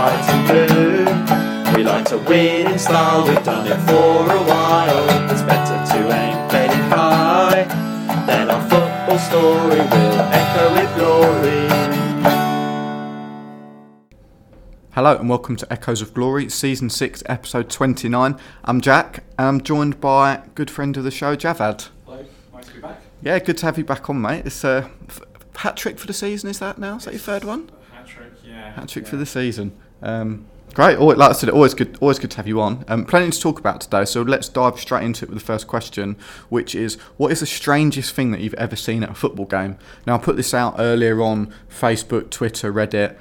white and blue. We like to win in style, we've done it for a while. It's better to aim very high, then our football story will echo with glory. Hello and welcome to Echoes of Glory, Season 6, Episode 29. I'm Jack and I'm joined by a good friend of the show, Javad. Hello, nice to be back. Yeah, good to have you back on, mate. It's hat-trick for the season, is that now? Is that your third one? Hat-trick, yeah. Hat-trick for the season. Great. Like I said, always good to have you on. Plenty to talk about today, so let's dive straight into it with the first question, which is, what is the strangest thing that you've ever seen at a football game? Now, I put this out earlier on Facebook, Twitter, Reddit.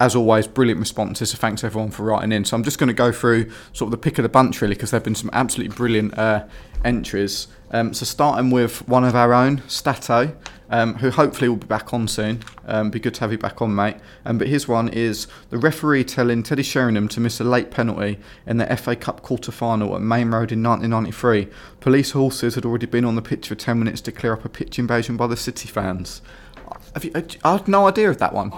As always, brilliant responses, so thanks everyone for writing in. So I'm just going to go through sort of the pick of the bunch, really, because there have been some absolutely brilliant entries. So starting with one of our own, Stato, who hopefully will be back on soon. Be good to have you back on, mate. But his one is the referee telling Teddy Sheringham to miss a late penalty in the FA Cup quarter-final at Main Road in 1993. Police horses had already been on the pitch for 10 minutes to clear up a pitch invasion by the City fans. I had no idea of that one.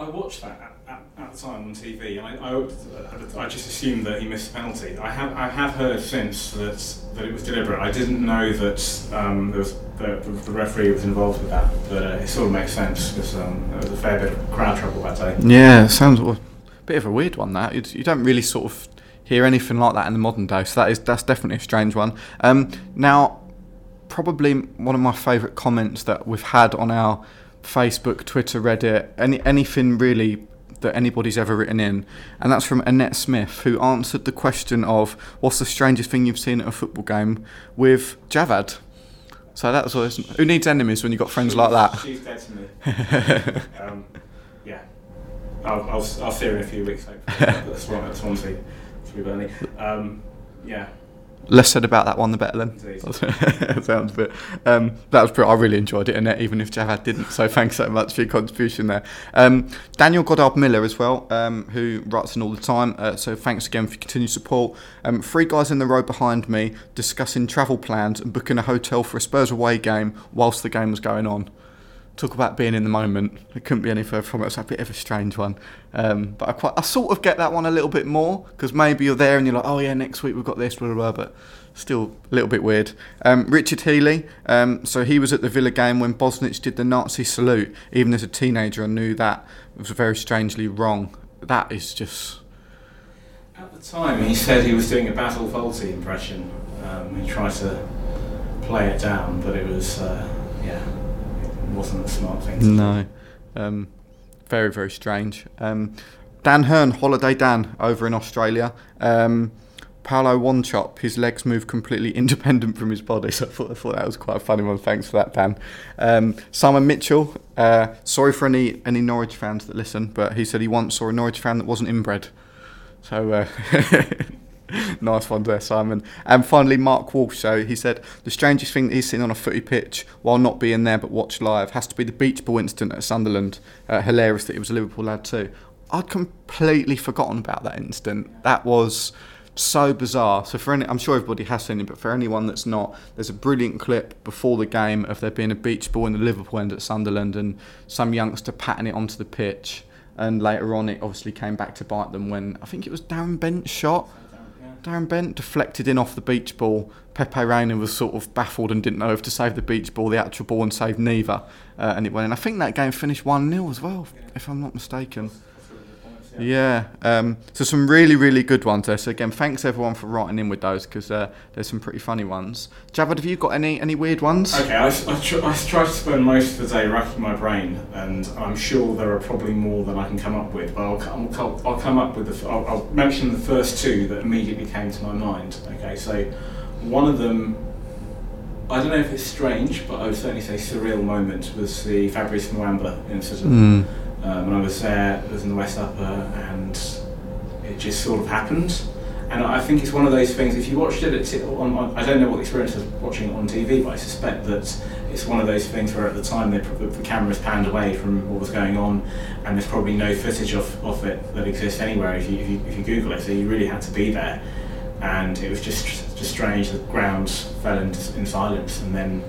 I watched that at the time on TV, and I just assumed that he missed the penalty. I have heard since that it was deliberate. I didn't know that the referee was involved with that, but it sort of makes sense because there was a fair bit of crowd trouble that day. Yeah, sounds a bit of a weird one. That you don't really sort of hear anything like that in the modern day, so that's definitely a strange one. Now, probably one of my favourite comments that we've had on our Facebook, Twitter, Reddit, anything really that anybody's ever written in, and that's from Annette Smith, who answered the question of what's the strangest thing you've seen at a football game with Javad. So that's always, who needs enemies when you've got friends like that? She's dead to me. Yeah, I'll see her in a few weeks. That's one thing. Yeah. Less said about that one, the better then. Sounds a bit. That was pretty. I really enjoyed it, Annette, even if Javad didn't. So thanks so much for your contribution there. Daniel Goddard Miller as well, who writes in all the time. So thanks again for your continued support. Three guys in the row behind me discussing travel plans and booking a hotel for a Spurs away game whilst the game was going on. Talk about being in the moment. It couldn't be any further from it. It's a bit of a strange one. But I sort of get that one a little bit more, because maybe you're there and you're like, oh yeah, next week we've got this, blah, blah, blah, but still a little bit weird. Richard Healy, so he was at the Villa game when Bosnich did the Nazi salute. Even as a teenager, I knew that it was very strangely wrong. That is just... At the time, he said he was doing a Basil Fawlty impression. He tried to play it down, but it was, wasn't a smart thing to do. No. Very, very strange. Dan Hearn, Holiday Dan, over in Australia. Paolo Wanchop, his legs move completely independent from his body. So I thought that was quite a funny one. Thanks for that, Dan. Simon Mitchell, sorry for any Norwich fans that listen, but he said he once saw a Norwich fan that wasn't inbred. So... Nice one there, Simon. And finally, Mark Walsh. So he said, the strangest thing that he's seen on a footy pitch while not being there but watched live has to be the beach ball incident at Sunderland. Hilarious that he was a Liverpool lad too. I'd completely forgotten about that incident. That was so bizarre. So I'm sure everybody has seen it, but for anyone that's not, there's a brilliant clip before the game of there being a beach ball in the Liverpool end at Sunderland and some youngster patting it onto the pitch. And later on, it obviously came back to bite them when I think it was Darren Bent's shot. Darren Bent deflected in off the beach ball. Pepe Reina was sort of baffled and didn't know if to save the beach ball, the actual ball, and save neither. And it went in. I think that game finished 1-0 as well, if I'm not mistaken. Yeah. So some really, really good ones there. So again, thanks everyone for writing in with those, because there's some pretty funny ones. Javad, have you got any weird ones? Okay, I tried to spend most of the day racking my brain, and I'm sure there are probably more than I can come up with. But I'll come up with I'll mention the first two that immediately came to my mind. Okay, so one of them, I don't know if it's strange, but I would certainly say surreal moment, was the Fabrice Muamba incident. When I was there, it was in the West Upper, and it just sort of happened. And I think it's one of those things, if you watched it, I don't know what the experience was watching it on TV, but I suspect that it's one of those things where at the time the cameras panned away from what was going on, and there's probably no footage of it that exists anywhere if you Google it, so you really had to be there. And it was just strange, the ground fell in silence, and then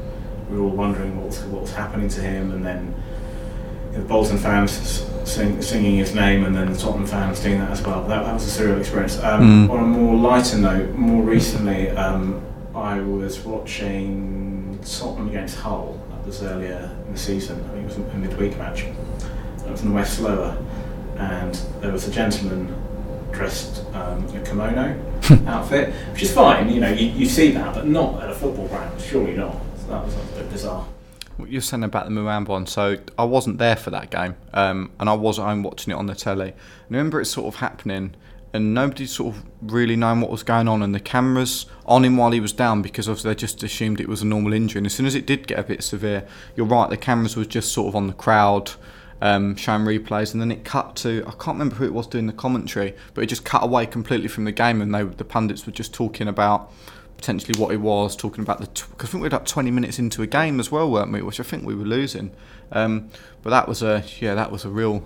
we were all wondering what was happening to him, and then the Bolton fans singing his name, and then the Tottenham fans doing that as well. That was a surreal experience. On a more lighter note, more recently, I was watching Tottenham against Hull. That was earlier in the season. I think it was a midweek match. It was in the West Lower, and there was a gentleman dressed in a kimono outfit, which is fine. You know, you see that, but not at a football ground. Surely not. So that was a bit bizarre. You're saying about the Muambo one, so I wasn't there for that game, and I was at home watching it on the telly. And I remember it sort of happening, and nobody sort of really knowing what was going on, and the cameras on him while he was down, because obviously they just assumed it was a normal injury. And as soon as it did get a bit severe, you're right, the cameras were just sort of on the crowd, showing replays, and then it cut to, I can't remember who it was doing the commentary, but it just cut away completely from the game, and the pundits were just talking about potentially what it was, talking about because I think we were like 20 minutes into a game as well, weren't we? Which I think we were losing, but that was a real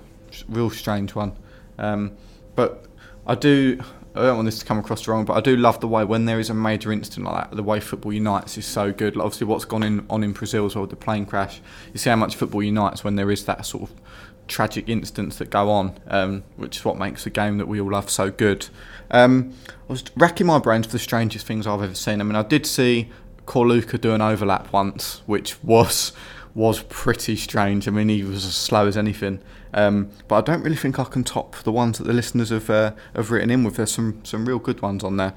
strange one. But I don't want this to come across wrong, but I do love the way when there is a major incident like that, the way football unites is so good. Like obviously, what's gone on in Brazil as well with the plane crash, you see how much football unites when there is that sort of tragic incidents that go on, which is what makes the game that we all love so good. I was racking my brains for the strangest things I've ever seen. I mean, I did see Corluca do an overlap once, which was pretty strange. I mean, he was as slow as anything. But I don't really think I can top the ones that the listeners have written in with. There's some real good ones on there.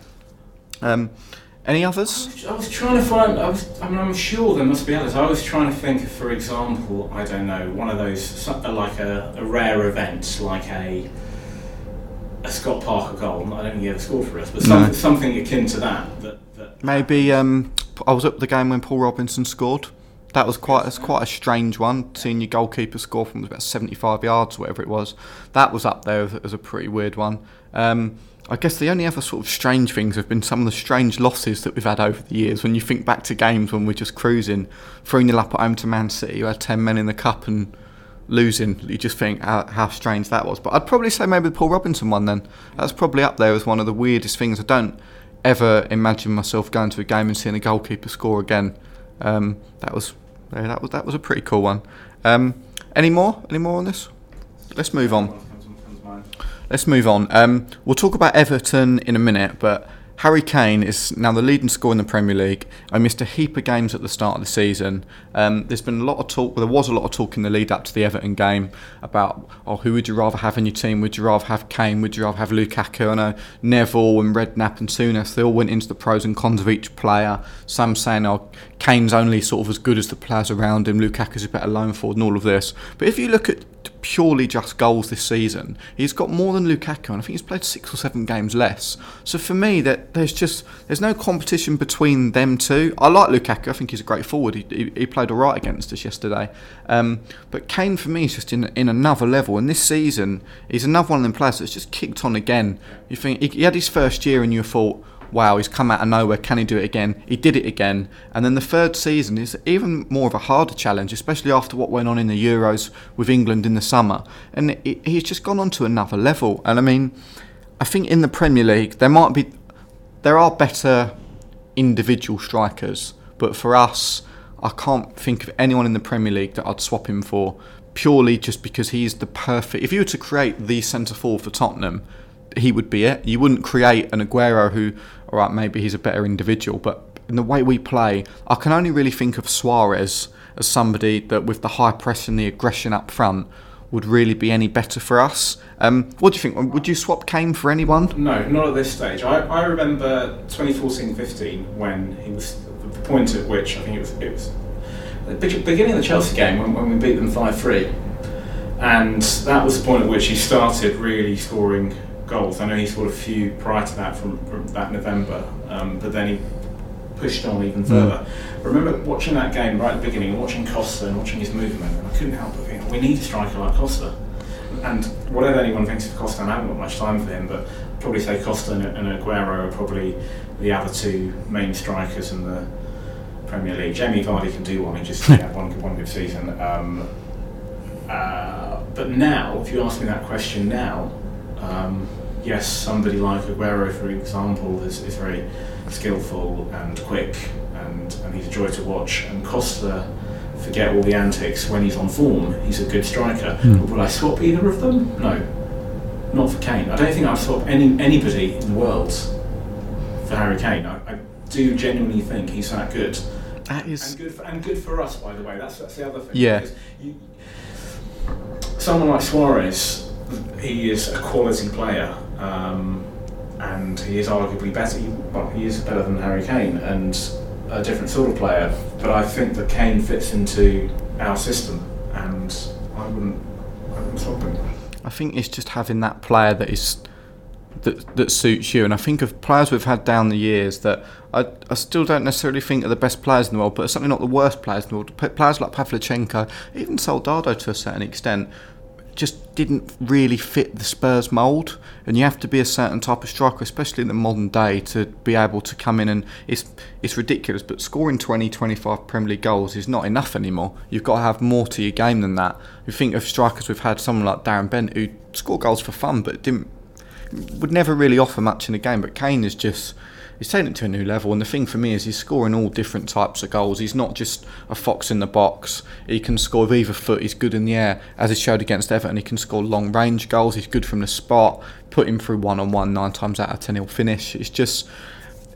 Any others? I was trying to find. I'm sure there must be others. I was trying to think of, for example, I don't know, one of those like a rare event, like a Scott Parker goal. I don't think he ever scored for us, but something akin to that. That maybe I was at the game when Paul Robinson scored. That was quite a strange one. Seeing your goalkeeper score from about 75 yards, whatever it was. That was up there as a pretty weird one. I guess the only other sort of strange things have been some of the strange losses that we've had over the years. When you think back to games when we're just cruising, 3-0 up at home to Man City, you had 10 men in the cup and losing, you just think how strange that was. But I'd probably say maybe the Paul Robinson one then. That's probably up there as one of the weirdest things. I don't ever imagine myself going to a game and seeing a goalkeeper score again. That was a pretty cool one. Any more on this? Let's move on. We'll talk about Everton in a minute, but Harry Kane is now the leading scorer in the Premier League. I missed a heap of games at the start of the season. There's been a lot of talk. There was a lot of talk in the lead up to the Everton game about, who would you rather have in your team? Would you rather have Kane? Would you rather have Lukaku? I know Neville and Redknapp and Souness, they all went into the pros and cons of each player. Some saying, Kane's only sort of as good as the players around him. Lukaku's a better loan forward and all of this. But if you look at purely just goals this season, he's got more than Lukaku, and I think he's played 6 or 7 games less. So for me, that there's no competition between them two. I like Lukaku. I think he's a great forward. He played all right against us yesterday. But Kane for me is just in another level. And this season, he's another one of them players that's just kicked on again. You think he had his first year, and you thought, wow, he's come out of nowhere, can he do it again? He did it again. And then the third season is even more of a harder challenge, especially after what went on in the Euros with England in the summer. And he's just gone on to another level. And I mean, I think in the Premier League, there are better individual strikers. But for us, I can't think of anyone in the Premier League that I'd swap him for, purely just because he's the perfect... If you were to create the centre-forward for Tottenham, he would be it. You wouldn't create an Aguero who, all right, maybe he's a better individual, but in the way we play, I can only really think of Suarez as somebody that, with the high press and the aggression up front, would really be any better for us. What do you think? Would you swap Kane for anyone? No, not at this stage. I remember 2014-15 when he was, the point at which, I think it was the beginning of the Chelsea game when we beat them 5-3, and that was the point at which he started really scoring goals. I know he scored a few prior to that from that November, but then he pushed on even further. I remember watching that game right at the beginning, watching Costa and watching his movement, and I couldn't help but think, we need a striker like Costa. And whatever anyone thinks of Costa, and I haven't got much time for him, but I'd probably say Costa and Aguero are probably the other two main strikers in the Premier League. Jamie Vardy can do one, he just had one good season. But now, if you ask me that question now, yes, somebody like Aguero, for example, is very skillful and quick, and he's a joy to watch. And Costa, forget all the antics. When he's on form, he's a good striker. But would I swap either of them? No. Not for Kane. I don't think I'd swap anybody in the world for Harry Kane. I do genuinely think he's that good. That is... And good for us, by the way. That's the other thing. Yeah. Someone like Suarez, he is a quality player. And he is arguably better. Well, he is better than Harry Kane and a different sort of player. But I think that Kane fits into our system, and I wouldn't swap him. I think it's just having that player that suits you. And I think of players we've had down the years that I still don't necessarily think are the best players in the world, but are certainly not the worst players in the world. Players like Pavlychenko, even Soldado to a certain extent, just didn't really fit the Spurs mould, and you have to be a certain type of striker, especially in the modern day, to be able to come in, and it's ridiculous, but scoring 20-25 Premier League goals is not enough anymore. You've got to have more to your game than that. You think of strikers we've had, someone like Darren Bent, who scored goals for fun but would never really offer much in a game, but Kane is just... he's taken it to a new level, and the thing for me is he's scoring all different types of goals. He's not just a fox in the box. He can score with either foot. He's good in the air, as he showed against Everton. He can score long range goals. He's good from the spot. Put him through 1-on-1 9 times out of 10, he'll finish. It's just,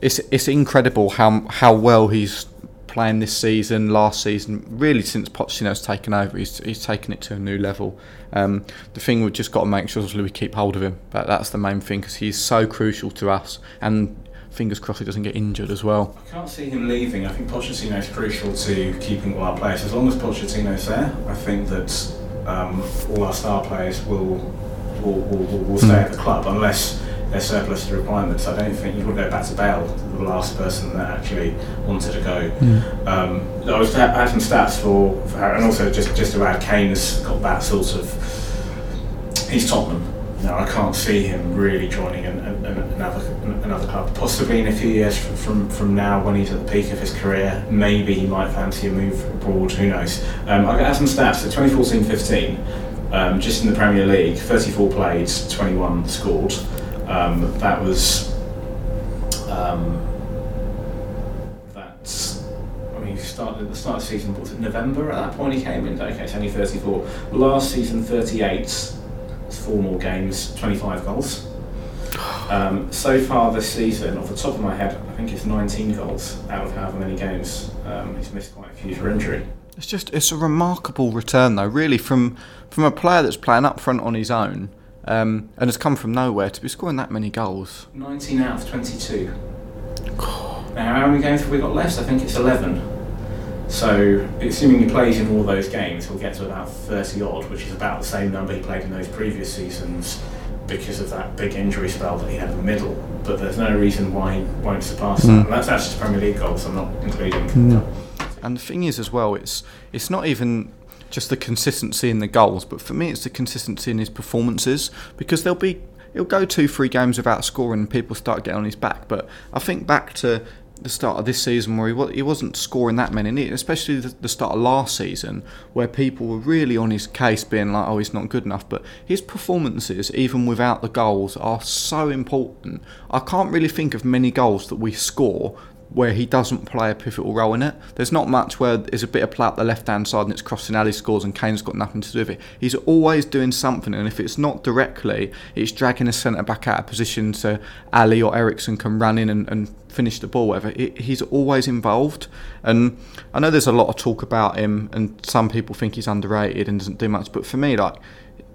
it's incredible how well he's playing this season, last season, really since Pochettino's taken over. He's taken it to a new level. The thing we've just got to make sure is we keep hold of him. That's the main thing, because he's so crucial to us, and fingers crossed he doesn't get injured as well. I can't see him leaving. I think Pochettino's crucial to keeping all our players. As long as Pochettino's there, I think that all our star players will stay at the club, unless they're surplus to requirements. I don't think you would go back to Bale, the last person that actually wanted to go. I had some stats for and also just about Kane's got that sort of... he's Tottenham. No, I can't see him really joining another club. Possibly in a few years from now, when he's at the peak of his career, maybe he might fancy a move abroad, who knows. I've got some stats. So 2014-15, just in the Premier League, 34 played, 21 scored. That was... started at the start of the season, was it November? At that point he came in, okay, it's only 34. Last season, 38. 4 more games, 25 goals. So far this season, off the top of my head, I think it's 19 goals out of however many games. He's missed quite a few for injury. It's a remarkable return, though, really, from a player that's playing up front on his own, and has come from nowhere to be scoring that many goals. 19 out of 22. Now, how many games have we got left? I think it's 11. So, assuming he plays in all those games, we'll get to about 30-odd, which is about the same number he played in those previous seasons because of that big injury spell that he had in the middle. But there's no reason why he won't surpass that. And that's just Premier League goals, I'm not including. And the thing is as well, it's not even just the consistency in the goals, but for me it's the consistency in his performances, because he'll go 2-3 games without scoring and people start getting on his back. But I think back to the start of this season where he wasn't scoring that many, especially the start of last season where people were really on his case being like, oh, he's not good enough. But his performances, even without the goals, are so important. I can't really think of many goals that we score where he doesn't play a pivotal role in it. There's not much where there's a bit of play up the left-hand side and it's crossing Alli scores and Kane's got nothing to do with it. He's always doing something, and if it's not directly, it's dragging a centre-back out of position so Alli or Eriksson can run in and finish the ball, whatever. He's always involved, and I know there's a lot of talk about him and some people think he's underrated and doesn't do much, but for me, like,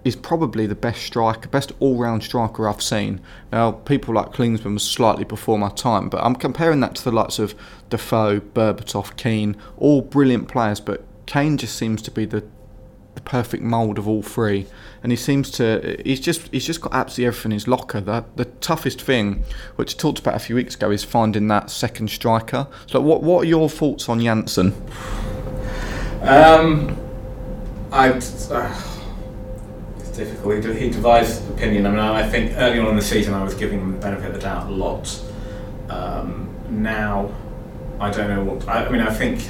he's probably the best striker, best all-round striker I've seen. Now, people like Klinsmann was slightly before my time, but I'm comparing that to the likes of Defoe, Berbatov, Keane, all brilliant players, but Kane just seems to be the perfect mould of all three. And he seems to... He's just got absolutely everything in his locker. The toughest thing, which I talked about a few weeks ago, is finding that second striker. So what are your thoughts on Janssen? Difficult. He devised his opinion. I mean, I think early on in the season I was giving him the benefit of the doubt a lot. Now, I don't know what... I mean, I think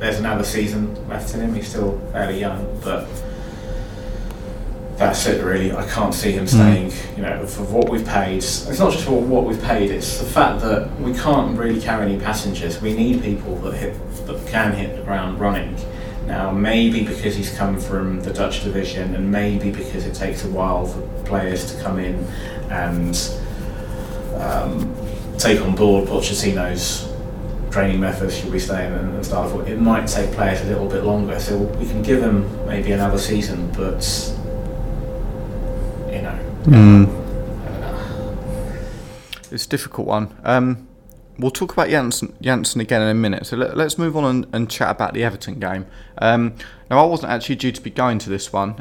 there's another season left in him. He's still fairly young, but that's it, really. I can't see him staying, you know, for what we've paid. It's not just for what we've paid, it's the fact that we can't really carry any passengers. We need people that can hit the ground running. now, maybe because he's come from the Dutch division, and maybe because it takes a while for players to come in and take on board Pochettino's training methods, should we say, and style of football. It might take players a little bit longer, so we can give them maybe another season, but you know, I don't know. It's a difficult one. We'll talk about Janssen again in a minute. So let's move on and chat about the Everton game. Now, I wasn't actually due to be going to this one.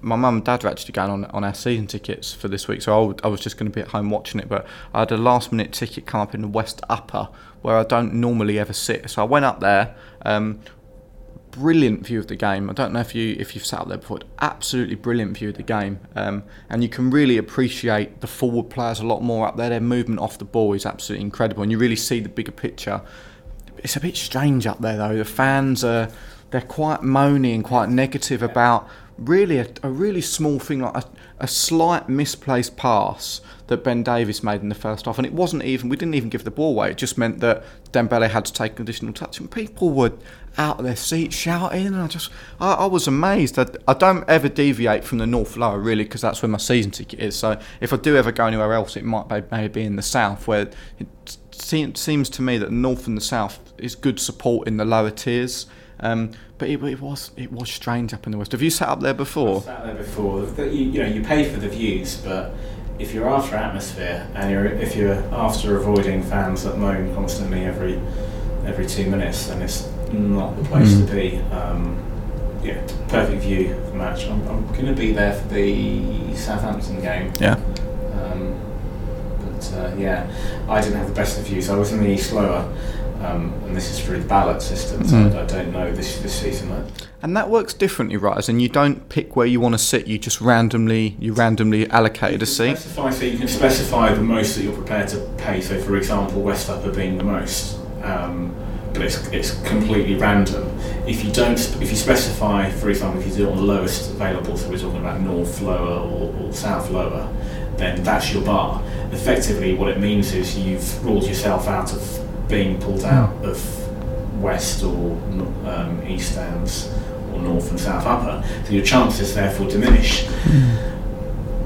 My mum and dad were actually going on our season tickets for this week, so I was just going to be at home watching it. But I had a last-minute ticket come up in the West Upper, where I don't normally ever sit. So I went up there. Brilliant view of the game. I don't know if you've sat up there before. Absolutely brilliant view of the game, and you can really appreciate the forward players a lot more up there. Their movement off the ball is absolutely incredible, and you really see the bigger picture. It's a bit strange up there though. The fans they're quite moany and quite negative about really a really small thing, like a slight misplaced pass that Ben Davies made in the first half, and it wasn't even, we didn't even give the ball away. It just meant that Dembele had to take an additional touch, and people were out of their seats shouting, and I was amazed. I don't ever deviate from the North Lower really, because that's where my season ticket is, so if I do ever go anywhere else, it might maybe be in the South, where it seems to me that the North and the South is good support in the lower tiers. But it was strange up in the West. Have you sat up there before? I've sat there before. You pay for the views, but if you're after atmosphere and if you're after avoiding fans that moan constantly every 2 minutes, then it's not the place to be. Perfect view of the match. I'm going to be there for the Southampton game. Yeah. I didn't have the best of views. I was in the East Lower. And this is through the ballot system, so I don't know this season. And that works differently, right? As in, you don't pick where you want to sit; you just randomly allocated a seat. So you can specify the most that you're prepared to pay. So, for example, West Upper being the most, but it's completely random. If you specify, for example, if you do it on the lowest available, so we're talking about North Lower or South Lower, then that's your bar. Effectively, what it means is you've ruled yourself out of being pulled out of West or East Downs or North and South Upper, so your chances therefore diminish.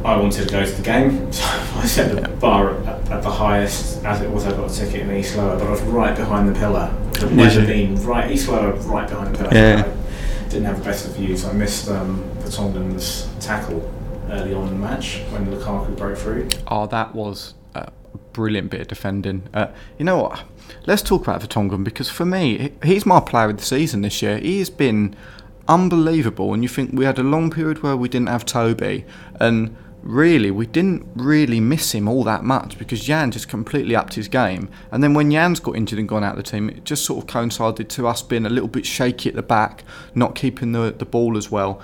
I wanted to go to the game, so I set the bar at the highest. As it was, I got a ticket in East Lower, but I was right behind the pillar. I've never been right East Lower, right behind the pillar. Yeah. I didn't have the best of views. I missed Vertonghen's tackle early on in the match when Lukaku broke through. Oh, that was brilliant bit of defending. You know what? Let's talk about Vertonghen, because for me, he's my player of the season this year. He has been unbelievable, and you think we had a long period where we didn't have Toby, and really we didn't really miss him all that much because Jan just completely upped his game. And then when Jan's got injured and gone out of the team, it just sort of coincided to us being a little bit shaky at the back, not keeping the ball as well.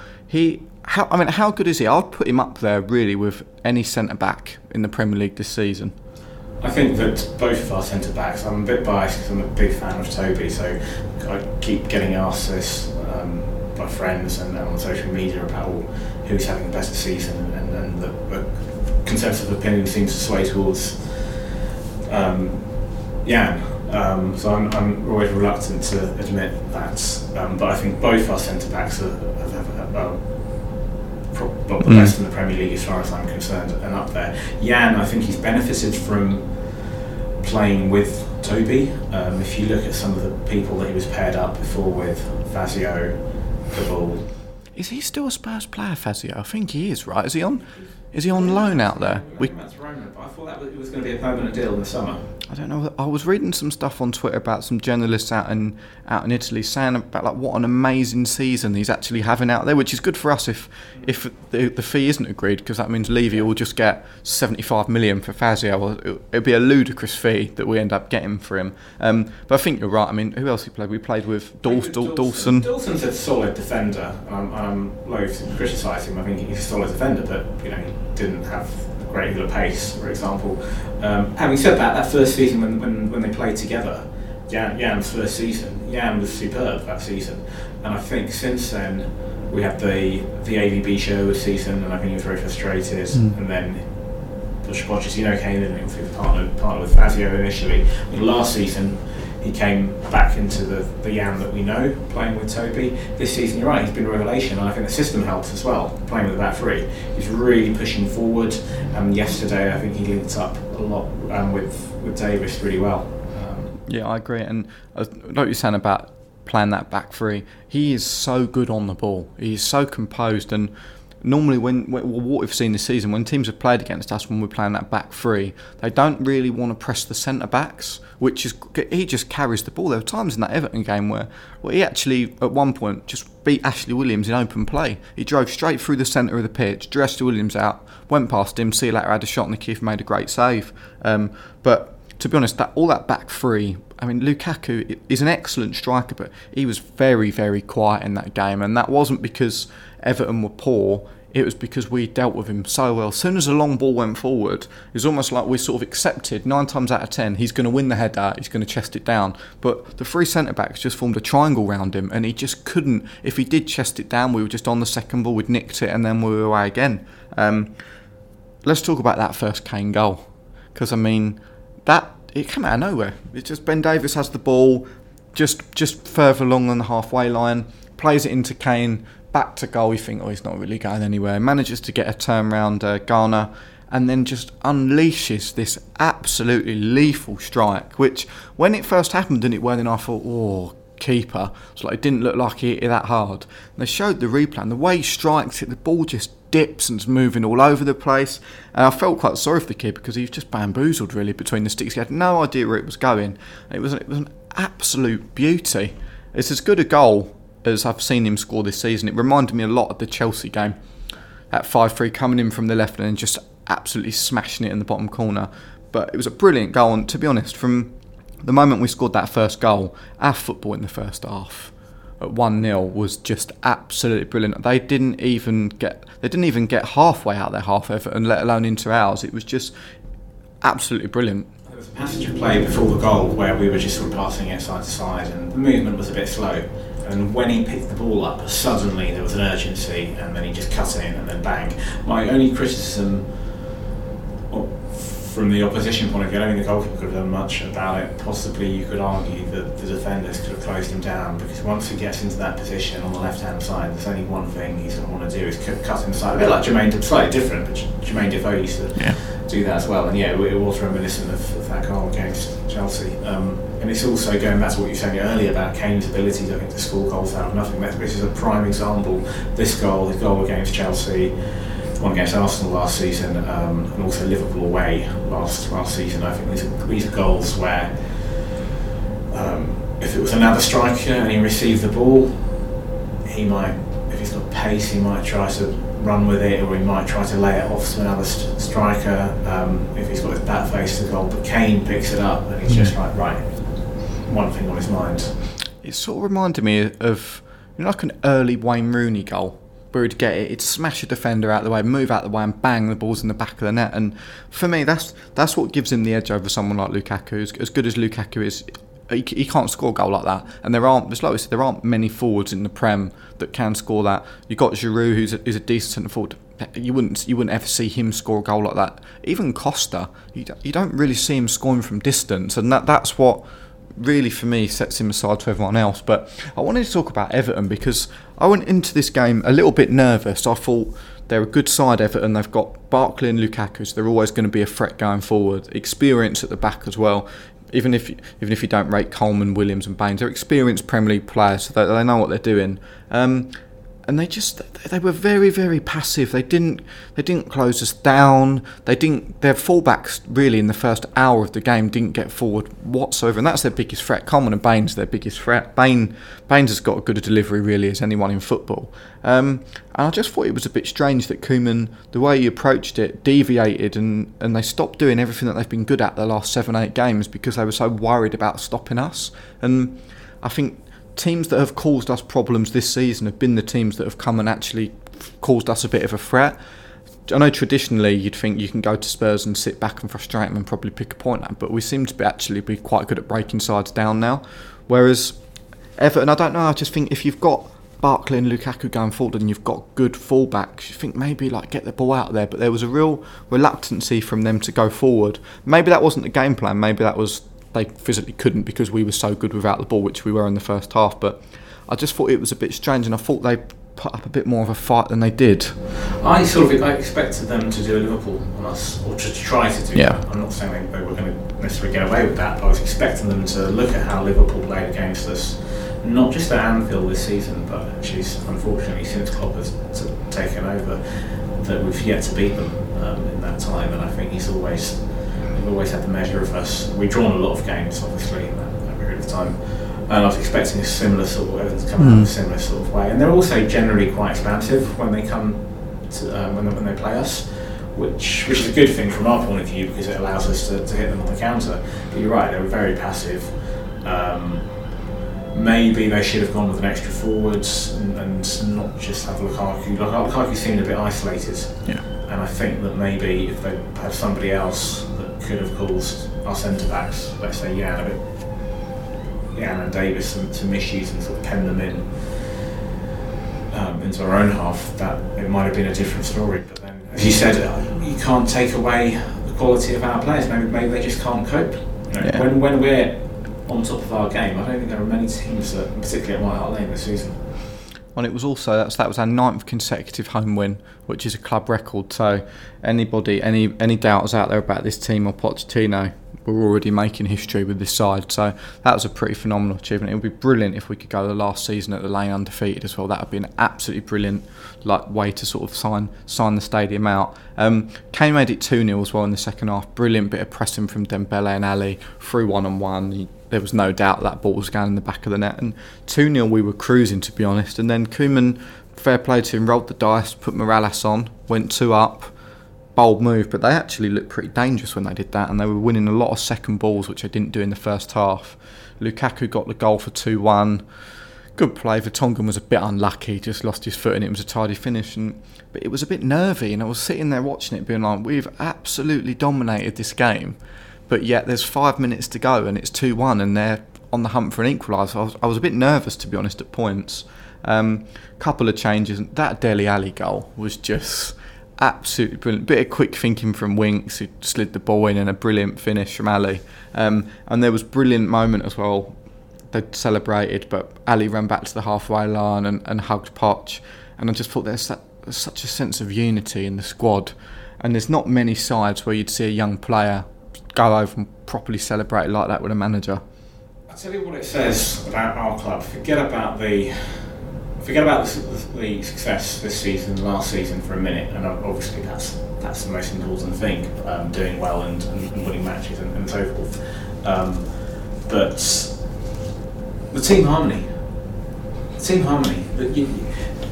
How good is he? I'd put him up there really with any centre back in the Premier League this season. I think that both of our centre backs, I'm a bit biased because I'm a big fan of Toby, so I keep getting asked this by friends and on social media about who's having the best season, and the consensus of opinion seems to sway towards Jan. So I'm always reluctant to admit that, but I think both our centre backs are the best in the Premier League as far as I'm concerned, and up there. Jan, I think he's benefited from playing with Toby. If you look at some of the people that he was paired up before with, Fazio, Kabul. Is he still a Spurs player, Fazio? I think he is, right? Is he on loan out there? That's Roman, but I thought that it was going to be a permanent deal in the summer. I don't know. I was reading some stuff on Twitter about some journalists out in Italy saying about like what an amazing season he's actually having out there, which is good for us if the fee isn't agreed, because that means Levy will just get 75 million for Fazio. It'll be a ludicrous fee that we end up getting for him. But I think you're right. I mean, who else he played? We played with Dawson. Dawson's a solid defender. I'm loath to criticise him. I think he's a solid defender, but you know, he didn't have regular pace, for example. Having said that first season when they played together, Jan's first season, Jan was superb that season, and I think since then we had the AVB Sherwood season, and I think he was very frustrated. And then Pochettino came in and he was partnered with Fazio initially. Last season He came back into the Yam that we know, playing with Toby. This season, you're right, he's been a revelation, and I think the system helps as well, playing with the back three. He's really pushing forward, and yesterday I think he linked up a lot with Davis really well. Yeah, I agree, and like you're saying about playing that back three, he is so good on the ball. He is so composed, and normally what we've seen this season, when teams have played against us, when we're playing that back three, they don't really want to press the centre-backs, which is, he just carries the ball. There were times in that Everton game where he actually, at one point, just beat Ashley Williams in open play. He drove straight through the centre of the pitch, drew Ashley Williams out, went past him, see you later, had a shot in the keeper, made a great save. But to be honest, all that back three, I mean, Lukaku is an excellent striker, but he was very, very quiet in that game, and that wasn't because Everton were poor, it was because we dealt with him so well. As soon as a long ball went forward, it was almost like we sort of accepted, 9 times out of 10, he's going to win the header, he's going to chest it down, but the three centre-backs just formed a triangle round him, and he just couldn't. If he did chest it down, we were just on the second ball, we'd nicked it, and then we were away again. Let's talk about that first Kane goal, because, I mean, that it came out of nowhere. It's just Ben Davies has the ball, just further along on the halfway line, plays it into Kane, back to goal. You think, oh, he's not really going anywhere. Manages to get a turn round Garner, and then just unleashes this absolutely lethal strike. Which, when it first happened and it went in, I thought, oh, keeper. It's like it didn't look like he hit it that hard. And they showed the replay, and the way he strikes it, the ball just dips and is moving all over the place, and I felt quite sorry for the kid because he was just bamboozled really between the sticks. He had no idea where it was going. It was an absolute beauty. It's as good a goal as I've seen him score this season. It reminded me a lot of the Chelsea game, that 5-3 coming in from the left and just absolutely smashing it in the bottom corner. But it was a brilliant goal, and to be honest, from the moment we scored that first goal, our football in the first half at 1-0 was just absolutely brilliant. They didn't even get halfway out of their half effort, and let alone into ours. It was just absolutely brilliant. There was a passage of play before the goal where we were just sort of passing it side to side, and the movement was a bit slow. And when he picked the ball up, suddenly there was an urgency, and then he just cut in, and then bang. My only criticism from the opposition point of view, I don't think the goalkeeper could have done much about it. Possibly you could argue that the defenders could have closed him down, because once he gets into that position on the left-hand side, there's only one thing he's going to want to do, is cut inside. A bit like Jermaine Defoe, slightly different, but Jermaine Defoe used to do that as well. And yeah, it was reminiscent of that goal against Chelsea. And it's also going back to what you were saying earlier about Kane's ability, I think, to score goals out of nothing. This is a prime example. This goal, his goal against Chelsea, one against Arsenal last season, and also Liverpool away last season. I think these are goals where if it was another striker and he received the ball, he might, if he's got pace, he might try to run with it, or he might try to lay it off to another striker if he's got his back face to the goal. But Kane picks it up and he's just like, right, one thing on his mind. It sort of reminded me of, you know, like an early Wayne Rooney goal, where he'd get it, he'd smash a defender out of the way, move out of the way, and bang, the ball's in the back of the net. And for me, that's what gives him the edge over someone like Lukaku. As good as Lukaku is, he can't score a goal like that. And there aren't many forwards in the Prem that can score that. You've got Giroud, who's a decent centre forward. You wouldn't ever see him score a goal like that. Even Costa, you don't really see him scoring from distance, and that's what really, for me, sets him aside to everyone else. But I wanted to talk about Everton, because I went into this game a little bit nervous. I thought they're a good side, Everton. They've got Barkley and Lukaku, so they're always going to be a threat going forward. Experience at the back as well. Even if you don't rate Coleman, Williams and Baines, they're experienced Premier League players, so they know what they're doing. And they were very, very passive. They didn't close us down. Their fullbacks really in the first hour of the game didn't get forward whatsoever, and that's their biggest threat. Coleman and Baines, their biggest threat. Baines has got as good a delivery really as anyone in football. And I just thought it was a bit strange that Koeman, the way he approached it, deviated, and they stopped doing everything that they've been good at the last 7-8 games because they were so worried about stopping us. And I think teams that have caused us problems this season have been the teams that have come and actually caused us a bit of a threat. I know traditionally you'd think you can go to Spurs and sit back and frustrate them and probably pick a point out, but we seem to be quite good at breaking sides down now. Whereas Everton, I don't know, I just think if you've got Barkley and Lukaku going forward and you've got good fullbacks, you think maybe like get the ball out there, but there was a real reluctancy from them to go forward. Maybe that wasn't the game plan, maybe that was they physically couldn't because we were so good without the ball, which we were in the first half. But I just thought it was a bit strange, and I thought they put up a bit more of a fight than they did. I expected them to do a Liverpool on us, or to try to do that. I'm not saying they were going to necessarily get away with that, but I was expecting them to look at how Liverpool played against us, not just at Anfield this season, but actually, unfortunately, since Klopp has taken over, that we've yet to beat them in that time. And I think they've always had the measure of us. We've drawn a lot of games, obviously, in that period of time. And I was expecting a similar sort of Everton to come out in a similar sort of way. And they're also generally quite expansive when they come to when they play us, which is a good thing from our point of view because it allows us to hit them on the counter. But you're right, they were very passive. Maybe they should have gone with an extra forwards and not just have Lukaku. Lukaku seemed a bit isolated. Yeah. And I think that maybe if they had somebody else that could have caused our centre backs, let's say Jan and Davis, some issues and sort of pen them in into our own half, that it might have been a different story. But then, as you said, you can't take away the quality of our players. Maybe they just can't cope. You know, when we're on top of our game, I don't think there are many teams that, particularly at White Hart Lane this season. And it was also that was our 9th consecutive home win, which is a club record. So anybody, any doubters out there about this team or Pochettino, we're already making history with this side. So that was a pretty phenomenal achievement. It would be brilliant if we could go the last season at the Lane undefeated as well. That would be an absolutely brilliant way to sort of sign the stadium out. Kane made it 2-0 as well in the second half. Brilliant bit of pressing from Dembele and Alli through 1-on-1. There was no doubt that ball was going in the back of the net. And 2-0 we were cruising, to be honest. And then Koeman, fair play to him, rolled the dice, put Morales on, went 2 up. Bold move, but they actually looked pretty dangerous when they did that, and they were winning a lot of second balls, which they didn't do in the first half. Lukaku got the goal for 2-1. Good play. Vertonghen was a bit unlucky, just lost his foot, and it was a tidy finish. But it was a bit nervy, and I was sitting there watching it being like, we've absolutely dominated this game, but yet there's 5 minutes to go and it's 2-1 and they're on the hunt for an equaliser. I was a bit nervous, to be honest, at points. Couple of changes. That Dele Alli goal was just absolutely brilliant. Bit of quick thinking from Winks, who slid the ball in, and a brilliant finish from Alli. And there was brilliant moment as well. They celebrated, but Alli ran back to the halfway line and hugged Poch. And I just thought there's such a sense of unity in the squad. And there's not many sides where you'd see a young player go over and properly celebrate like that with a manager. I'll tell you what it says about our club. Forget about the success this season, last season for a minute, and obviously that's the most important thing, doing well and winning matches and so forth. But the team harmony.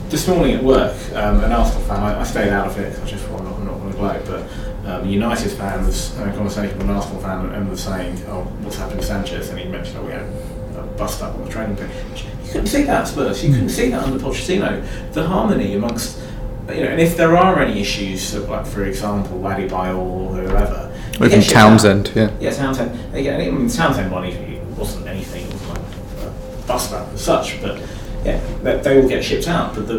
This morning at work, an Arsenal fan, I stayed out of it because I just thought I'm not going to gloat, but a United fan was having a conversation with an Arsenal fan and was saying, oh, what's happened to Sanchez? And he mentioned, we had a bust up on the training pitch. You couldn't see that at Spurs. You couldn't see that under Pochettino. The harmony amongst, and if there are any issues, like for example, Waddy Bale or whoever, or even Townsend, Townsend. Again, I mean, Townsend one, it wasn't anything like a bust up as such, but yeah, they all get shipped out. But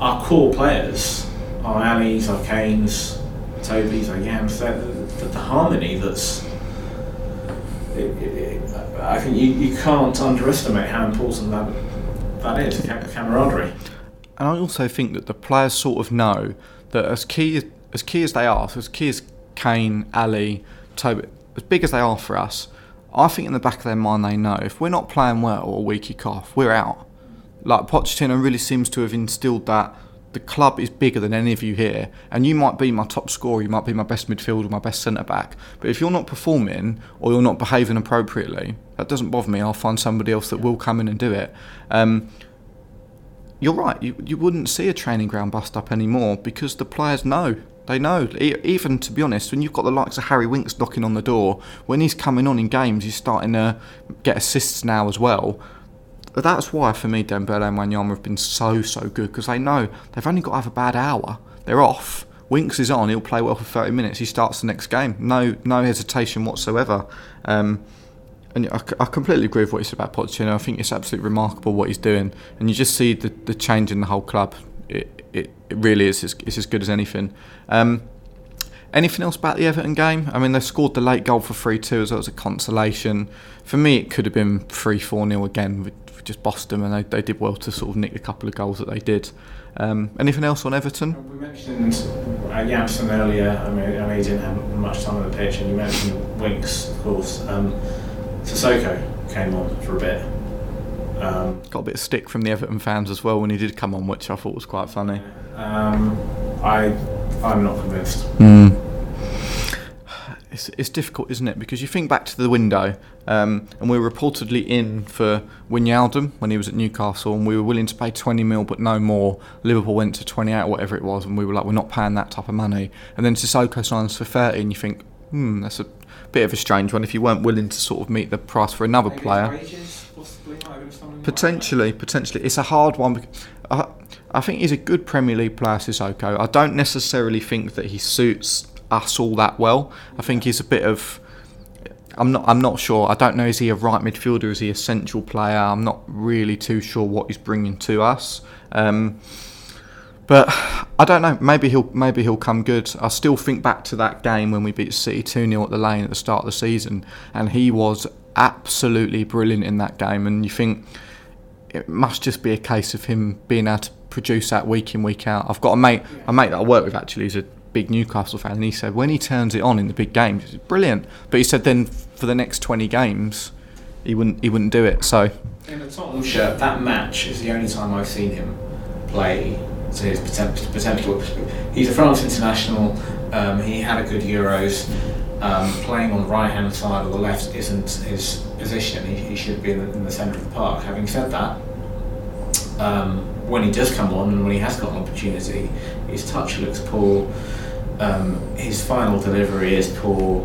our core players, our Allis, our Kanes, Tobys, our Yams, the harmony that's. I think you can't underestimate how important that is, camaraderie. And I also think that the players sort of know that as key as they are, so as key as Kane, Alli, Toby, as big as they are for us, I think in the back of their mind they know if we're not playing well or we kick off, we're out. Like Pochettino really seems to have instilled that the club is bigger than any of you here, and you might be my top scorer, you might be my best midfielder, my best centre-back, but if you're not performing or you're not behaving appropriately, that doesn't bother me. I'll find somebody else that will come in and do it. You're right, you wouldn't see a training ground bust-up anymore because the players know. They know. Even, to be honest, when you've got the likes of Harry Winks knocking on the door, when he's coming on in games, he's starting to get assists now as well. But that's why, for me, Dembele and Wanyama have been so good, because they know they've only got to have a bad hour. They're off. Winks is on. He'll play well for 30 minutes. He starts the next game. No hesitation whatsoever. And I completely agree with what you said about Pochettino. I think it's absolutely remarkable what he's doing. And you just see the change in the whole club. It really is. It's as good as anything. Anything else about the Everton game? I mean, they scored the late goal for 3-2 as well as a consolation. For me, it could have been 3-4-0 again. We just bossed them, and they did well to sort of nick a couple of goals that they did. Anything else on Everton? We mentioned Janssen earlier. I mean, he didn't have much time on the pitch, and you mentioned Winks, of course. Sissoko came on for a bit. Got a bit of stick from the Everton fans as well when he did come on, which I thought was quite funny. I'm not convinced. It's difficult, isn't it? Because you think back to the window, and we were reportedly in for Wijnaldum when he was at Newcastle, and we were willing to pay 20 mil but no more. Liverpool went to 28 or whatever it was, and we were like, we're not paying that type of money. And then Sissoko signs for 30, and you think, that's a bit of a strange one if you weren't willing to sort of meet the price for another player. Wages, potentially. It's a hard one. I think he's a good Premier League player, Sissoko. I don't necessarily think that he suits us all that well. I think he's a bit of... I'm not sure. I don't know, is he a right midfielder? Is he a central player? I'm not really too sure what he's bringing to us. But I don't know. Maybe he'll come good. I still think back to that game when we beat City 2-0 at the Lane at the start of the season, and he was absolutely brilliant in that game. And you think it must just be a case of him being able to produce that week in, week out. I've got a mate that I work with, actually, he's a big Newcastle fan, and he said when he turns it on in the big games, it's brilliant. But he said then for the next 20 games, he wouldn't do it. So in the Tottenham shirt, that match is the only time I've seen him play to his potential. He's a France international. He had a good Euros. Playing on the right-hand side or the left isn't his position. He should be in the centre of the park. Having said that, when he does come on and when he has got an opportunity, his touch looks poor. His final delivery is poor.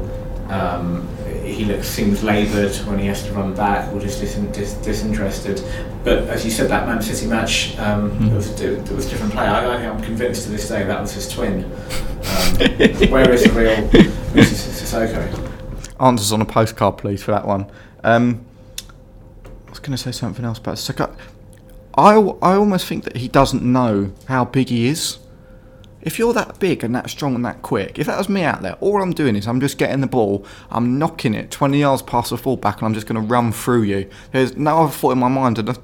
He seems laboured when he has to run back, or just disinterested. But as you said, that Man City match, it was a different player. I'm convinced to this day that was his twin. Where is the real Mrs. Sissoko? Answers on a postcard, please, for that one. I was going to say something else about Sissoko. I almost think that he doesn't know how big he is. If you're that big and that strong and that quick, if that was me out there, all I'm doing is I'm just getting the ball, I'm knocking it 20 yards past the fullback, and I'm just going to run through you. There's no other thought in my mind. And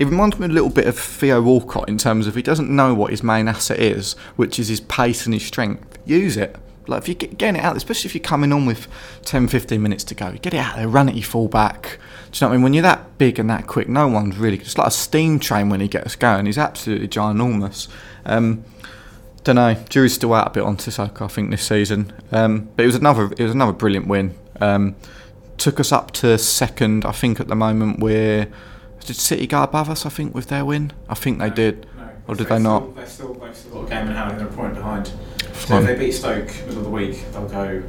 it reminds me a little bit of Theo Walcott in terms of he doesn't know what his main asset is, which is his pace and his strength. Use it. Like, if you're getting it out, especially if you're coming on with 10, 15 minutes to go, get it out there, run at your fullback. Do you know what I mean? When you're that big and that quick, no one's really... It's like a steam train when he gets going. He's absolutely ginormous. Don't know. Jury's still out a bit on Sissoko, I think, this season. But it was another brilliant win. Took us up to second, I think. At the moment, did City go above us? I think with their win, I think they did. No, or did they not? They've still got a game in hand. They're a point behind. So if they beat Stoke middle of the week, they'll go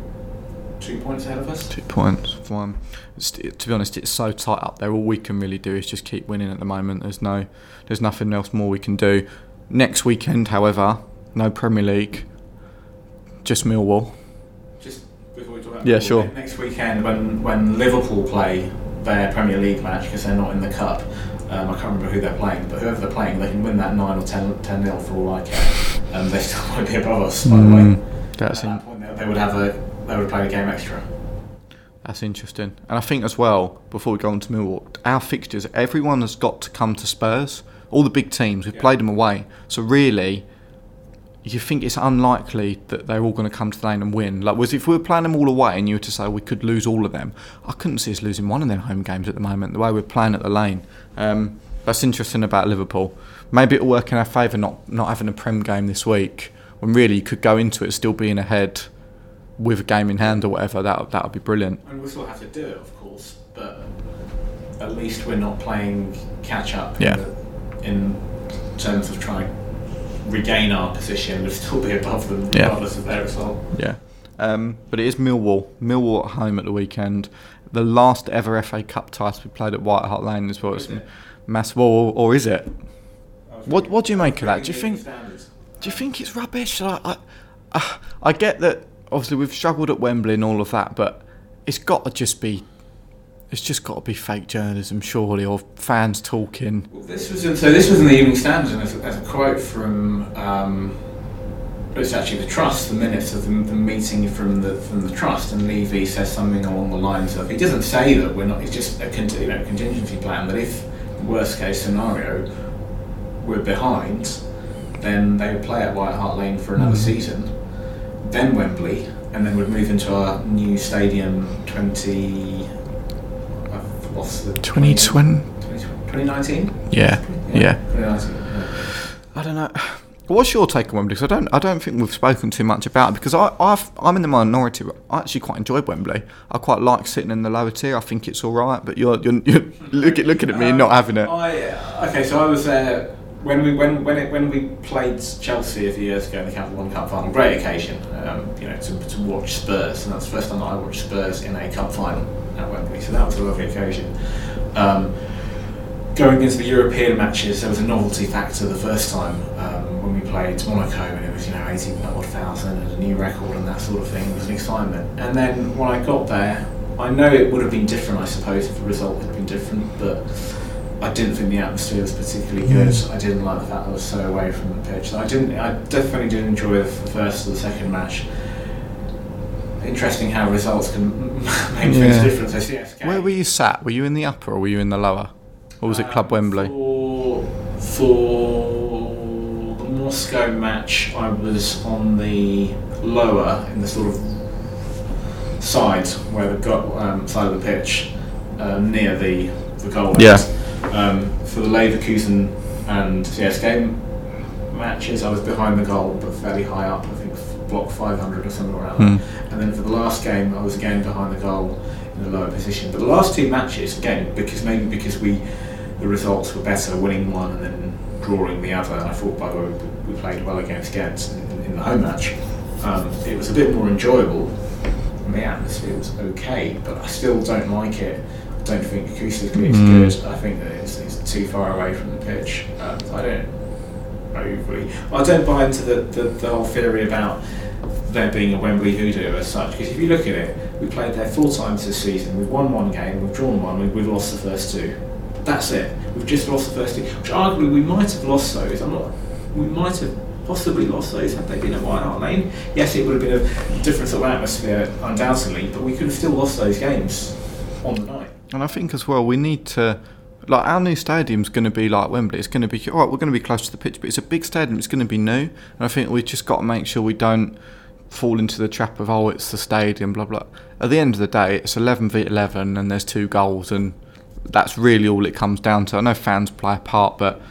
2 points ahead of us. 2 points. Fine. To be honest, it's so tight up there. All we can really do is just keep winning at the moment. There's nothing else more we can do. Next weekend, however. No Premier League, just Millwall. Just before we talk about Millwall, sure. Next weekend when Liverpool play their Premier League match, because they're not in the Cup, I can't remember who they're playing, but whoever they're playing, they can win that 9 or 10-0 for all I care. They still might be above us, by the way. That's at that point, they would play a game extra. That's interesting. And I think as well, before we go on to Millwall, our fixtures, everyone has got to come to Spurs. All the big teams, we've played them away. So really... you think it's unlikely that they're all going to come to the Lane and win. Like, was if we were playing them all away and you were to say we could lose all of them, I couldn't see us losing one of their home games at the moment, the way we're playing at the Lane. That's interesting about Liverpool. Maybe it'll work in our favour not having a Prem game this week, when really you could go into it still being ahead with a game in hand or whatever. That would be brilliant. And we'll still have to do it, of course, but at least we're not playing catch-up in terms of trying... regain our position, we'll still be above them regardless of their result. But it is Millwall at home at the weekend, the last ever FA Cup title we played at White Hart Lane as well. Is it? Massive, or is it? What do you make of that? Do you think it's rubbish? I get that obviously we've struggled at Wembley and all of that, but it's just got to be fake journalism, surely, or fans talking. Well, this was in the Evening Standard, and as a quote from it's actually the trust, the minutes of the meeting from the trust, and Levy says something along the lines of, he doesn't say that we're not, it's just a contingency plan, that if worst case scenario we're behind, then they would play at White Hart Lane for another season, then Wembley, and then we'd move into our new stadium 2019? Yeah. 2019, yeah. I don't know. What's your take on Wembley? Because I don't think we've spoken too much about it, because I'm in the minority. I actually quite enjoy Wembley. I quite like sitting in the lower tier. I think it's all right. But you're looking at me and not having it. So I was there when we played Chelsea a few years ago in the Capital One Cup final. Great occasion, to watch Spurs, and that's the first time that I watched Spurs in a cup final at Wembley. So that was a lovely occasion. Going into the European matches, there was a novelty factor the first time when we played Monaco, and it was 80,000 and a new record and that sort of thing. It was an excitement. And then when I got there, I know it would have been different, I suppose, if the result would have been different, but I didn't think the atmosphere was particularly good. I didn't like the fact that I was so away from the pitch. I definitely didn't enjoy the first or the second match. Interesting how results can make things different. So CSK. Where were you sat? Were you in the upper or were you in the lower? Or was it Club Wembley? For the Moscow match, I was on the lower, in the sort of side where the side of the pitch, near the goal. Yeah. For the Leverkusen and CSK matches, I was behind the goal, but fairly high up. I think block 500 or something around that. And then for the last game, I was again behind the goal, in a lower position. But the last two matches, again, because the results were better, winning one and then drawing the other, and I thought, by the way, we played well against Ghent in the home match. It was a bit more enjoyable, and the atmosphere was okay, but I still don't like it. I don't think acoustically it's good. I think that it's too far away from the pitch. I don't buy into the whole theory about there being a Wembley hoodoo as such, because if you look at it, we played there 4 times this season. We've won 1 game, we've drawn 1, we've lost the first 2. That's it. We've just lost the first 2, which arguably we might have lost those. We might have possibly lost those had they been at White Hart Lane. Yes, it would have been a different sort of atmosphere, undoubtedly, but we could have still lost those games on the night. And I think as well, we need to. Like, our new stadium's going to be like Wembley. It's going to be, all right, we're going to be close to the pitch, but it's a big stadium. It's going to be new, and I think we've just got to make sure we don't fall into the trap of, oh, it's the stadium, blah blah. At the end of the day, it's 11v11, and there's 2 goals, and that's really all it comes down to. I know fans play a part, but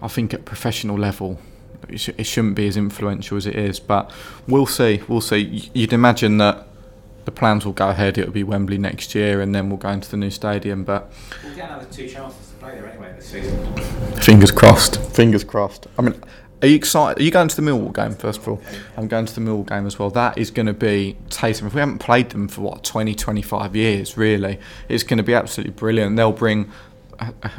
I think at professional level, it shouldn't be as influential as it is. But we'll see. You'd imagine that the plans will go ahead. It'll be Wembley next year, and then we'll go into the new stadium. But we'll get another 2 chances to play there anyway this season. Fingers crossed. I mean, are you excited? Are you going to the Millwall game first of all? I'm going to the Millwall game as well. That is going to be Tatum. If we haven't played them for 20-25 years, really, it's going to be absolutely brilliant. They'll bring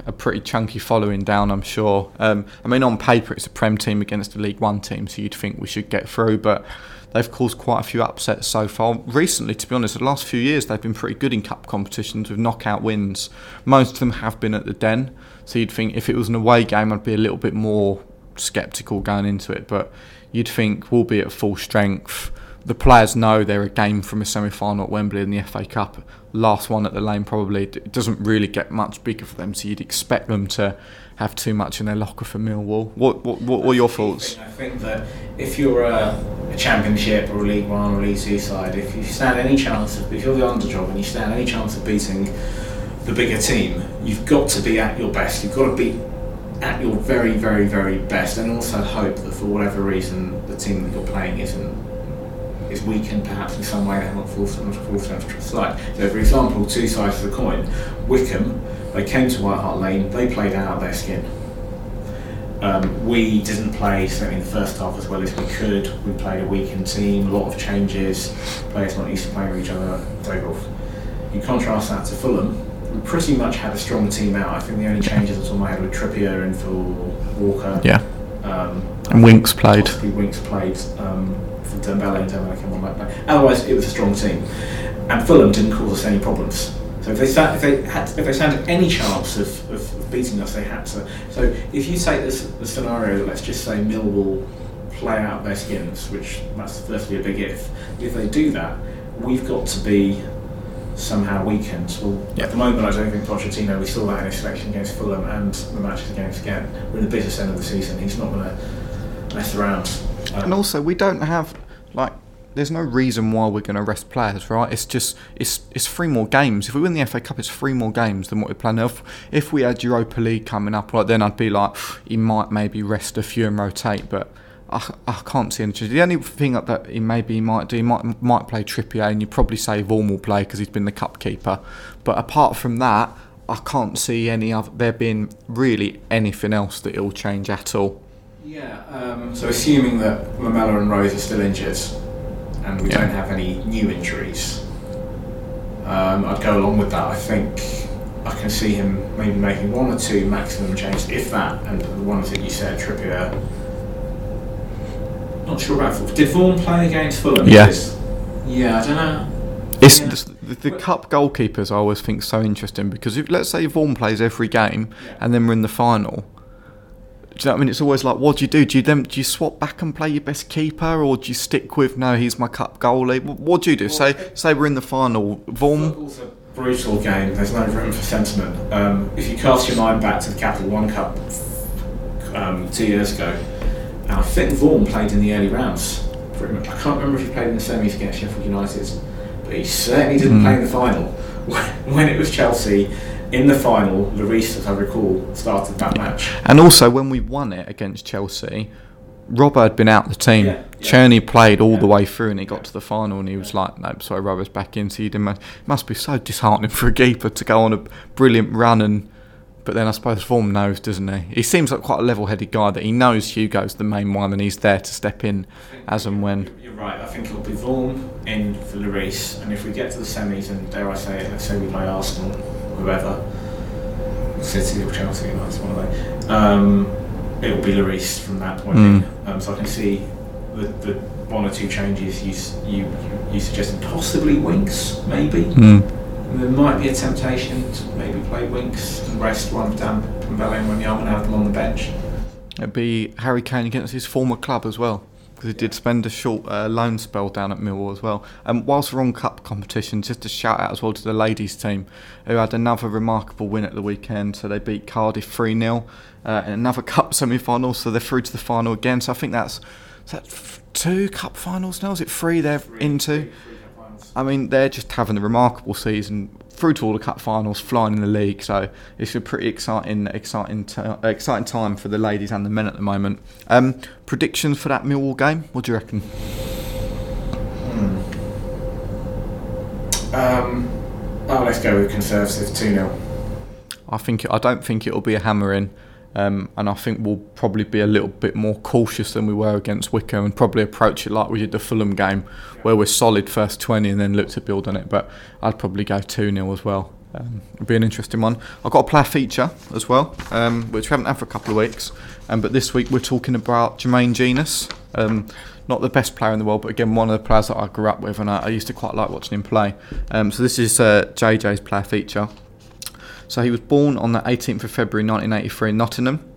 a pretty chunky following down, I'm sure. I mean, on paper, it's a Prem team against a League One team, so you'd think we should get through, but they've caused quite a few upsets so far. Recently, to be honest, the last few years, they've been pretty good in cup competitions with knockout wins. Most of them have been at the Den, so you'd think if it was an away game, I'd be a little bit more sceptical going into it, but you'd think we'll be at full strength. The players know they're a game from a semi-final at Wembley in the FA Cup. Last one at the Lane probably. It doesn't really get much bigger for them, so you'd expect them to have too much in their locker for Millwall. What were your thoughts? I think that if you're a Championship or a League One or a League Two side, if you're the underdog and you stand any chance of beating the bigger team, you've got to be at your best. You've got to be at your very, very, very best, and also hope that for whatever reason the team that you're playing is weakened perhaps in some way. They haven't forced them to the side. So for example, 2 sides of the coin, Wickham, they came to White Hart Lane, they played out of their skin. We didn't play, certainly in the first half, as well as we could. We played a weakened team, a lot of changes, players not used to playing with each other, so forth. You contrast that to Fulham, we pretty much had a strong team out. I think the only changes at all I had were Trippier in for Walker. Yeah. And Winks played. For Dembele, and Dembele came on that play. Otherwise, it was a strong team, and Fulham didn't cause us any problems. So if they had any chance of beating us, they had to. So if you take the scenario that, let's just say, Millwall play out of their skins, which that's definitely a big if. If they do that, we've got to be somehow weakened. Well, at the moment, I don't think Pochettino, we saw that in his selection against Fulham and the matches against Ghent. We're in the business end of the season. He's not going to mess around. And also, we don't have, like, there's no reason why we're going to rest players, right? It's just, it's three more games. If we win the FA Cup, it's three more games than what we planned. If we had Europa League coming up, like, then I'd be like, he might maybe rest a few and rotate, but I can't see any change. The only thing that he might play Trippier, and you probably say Vaughan will play because he's been the cup keeper. But apart from that, I can't see any other, there being really anything else that will change at all. Yeah, so assuming that Lamella and Rose are still injured, and we don't have any new injuries, I'd go along with that. I think I can see him maybe making one or two maximum changes, if that, and the ones that you said, Trippier. Not sure about Fulham. Did Vaughan play against Fulham? Yes. Yeah, I don't know. It's the cup goalkeepers I always think so interesting, because if, let's say Vaughan plays every game and then we're in the final. Do you know what I mean? It's always like, what do you do? Do you swap back and play your best keeper, or do you stick with, no, he's my cup goalie? What do you do? Well, say we're in the final. Football's a brutal game. There's no room for sentiment. If you cast your mind back to the Capital One Cup 2 years ago, and I think Vaughan played in the early rounds. Pretty much. I can't remember if he played in the semis against Sheffield United, but he certainly didn't play in the final. When it was Chelsea, in the final, Lloris, as I recall, started that match. And also, when we won it against Chelsea, Robbo had been out the team. Yeah, yeah. Cherney played all the way through, and he got to the final, and he was like, "No, sorry, Robbo's back in." So you didn't. It must be so disheartening for a keeper to go on a brilliant run, but then I suppose Vaughan knows, doesn't he? He seems like quite a level-headed guy, that he knows Hugo's the main one, and he's there to step in as and when. You're right. I think it'll be Vaughan in for Lloris, and if we get to the semis, and dare I say it, let's say we play Arsenal, whoever, City or Chelsea, that's one of them. It will be Lloris from that point in. So I can see the one or two changes you suggested, possibly Winks, maybe. There might be a temptation to maybe play Winks and rest one of Dembele and Wanyama and have them on the bench. It'd be Harry Kane against his former club as well, because he did spend a short loan spell down at Millwall as well. And whilst we're on cup competition, just a shout out as well to the ladies team, who had another remarkable win at the weekend. So they beat Cardiff 3-0 in another cup semi-final, so they're through to the final again. So I think that's two cup finals now, is it three they're into? I mean, they're just having a remarkable season, through to all the cup finals, flying in the league. So it's a pretty exciting time for the ladies and the men at the moment. Predictions for that Millwall game? What do you reckon? Let's go with conservative 2-0. I don't think it'll be a hammering. And I think we'll probably be a little bit more cautious than we were against Wickham, and probably approach it like we did the Fulham game, where we're solid first 20 and then look to build on it. But I'd probably go 2-0 as well. It'll be an interesting one. I've got a player feature as well, which we haven't had for a couple of weeks. But this week we're talking about Jermaine Genius. Not the best player in the world, but again, one of the players that I grew up with, and I used to quite like watching him play. So this is JJ's player feature. So he was born on the 18th of February 1983 in Nottingham,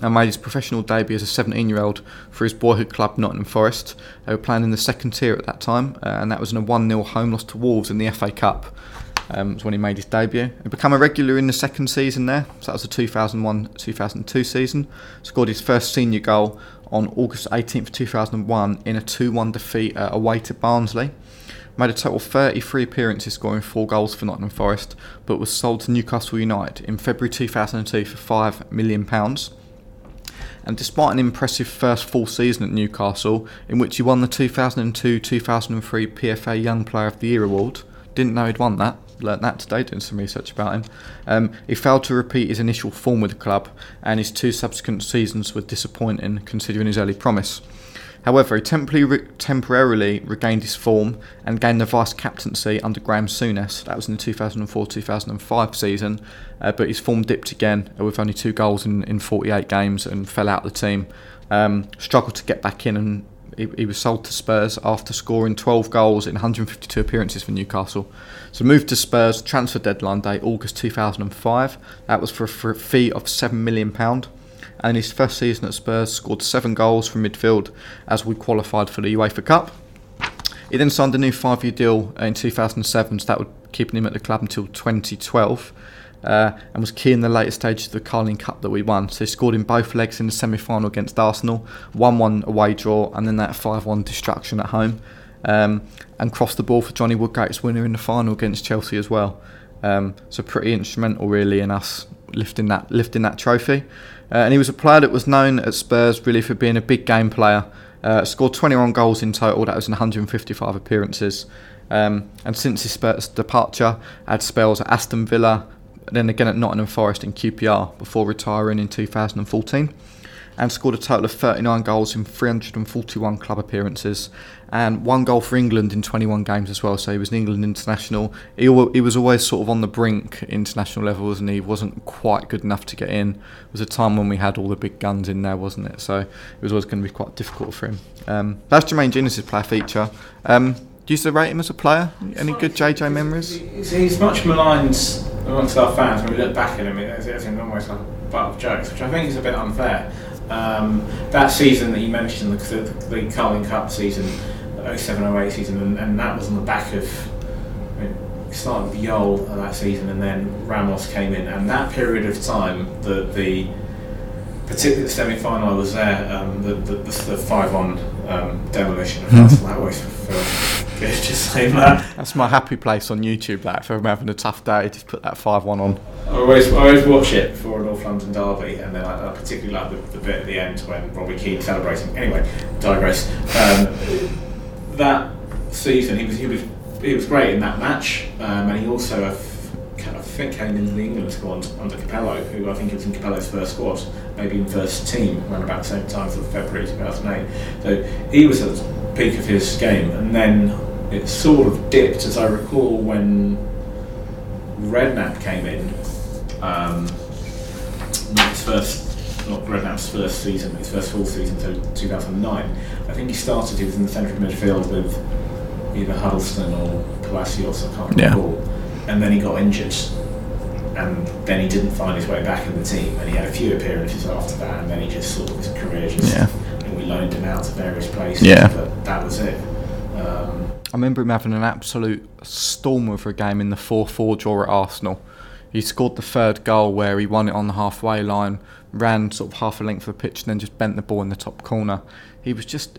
and made his professional debut as a 17-year-old for his boyhood club Nottingham Forest. They were playing in the second tier at that time, and that was in a 1-0 home loss to Wolves in the FA Cup. That's when he made his debut. He became a regular in the second season there, so that was the 2001-2002 season. Scored his first senior goal on August 18th, 2001 in a 2-1 defeat away to Barnsley. Made a total of 33 appearances, scoring 4 goals for Nottingham Forest, but was sold to Newcastle United in February 2002 for £5 million. And despite an impressive first full season at Newcastle, in which he won the 2002-2003 PFA Young Player of the Year award, didn't know he'd won that, learnt that today doing some research about him, he failed to repeat his initial form with the club, and his 2 subsequent seasons were disappointing considering his early promise. However, he temporarily regained his form and gained the vice-captaincy under Graham Souness. That was in the 2004-2005 season, but his form dipped again with only 2 goals in 48 games and fell out of the team. Struggled to get back in, and he was sold to Spurs after scoring 12 goals in 152 appearances for Newcastle. So moved to Spurs, transfer deadline day, August 2005. That was for a fee of £7 million. and in his first season at Spurs scored 7 goals from midfield as we qualified for the UEFA Cup. He then signed a new 5-year deal in 2007, so that would keep him at the club until 2012. And was key in the later stages of the Carling Cup that we won. So he scored in both legs in the semi-final against Arsenal, 1-1 away draw, and then that 5-1 destruction at home. And crossed the ball for Johnny Woodgate's winner in the final against Chelsea as well. So pretty instrumental really in us lifting that trophy. And he was a player that was known at Spurs really for being a big game player. Scored 21 goals in total, that was in 155 appearances. And since his Spurs departure, had spells at Aston Villa, then again at Nottingham Forest and QPR before retiring in 2014, and scored a total of 39 goals in 341 club appearances and 1 goal for England in 21 games as well. So he was an England international. He was always sort of on the brink international level, wasn't he? He wasn't quite good enough to get in. It was a time when we had all the big guns in there, wasn't it? So it was always going to be quite difficult for him. That's Jermaine Genius's player feature. Do you still rate him as a player? Any good JJ memories? He's much maligned amongst our fans. When we look back at him, it seems almost like a butt of jokes, which I think is a bit unfair. That season that you mentioned, the Carling Cup season, the 07-08 season, and that was on the back of, starting with Yol that season, and then Ramos came in. And that period of time, particularly the semi-final, I was there, the 5-1 demolition of us, that always felt good, just saying that. That's my happy place on YouTube, that, if I'm having a tough day, just put that 5-1 on. I always watch it before a North London derby, and then I particularly like the bit at the end when Robbie Keane celebrating. Anyway, digress. That season, he was great in that match, and he also, I think, came into the England squad under Capello, who I think was in Capello's first squad, maybe in first team, around about the same time, sort of February 2008. So he was at the peak of his game, and then it sort of dipped, as I recall, when Redknapp came in. His first full season, so 2009. I think he was in the centre of midfield with either Huddleston or Palacios, I can't recall. And then he got injured, and then he didn't find his way back in the team, and he had a few appearances after that, and then he just sort of, his career just, and we loaned him out to various places, but that was it. I remember him having an absolute stormer for a game in the 4-4 draw at Arsenal. He scored the third goal where he won it on the halfway line, ran sort of half a length of the pitch, and then just bent the ball in the top corner. He was just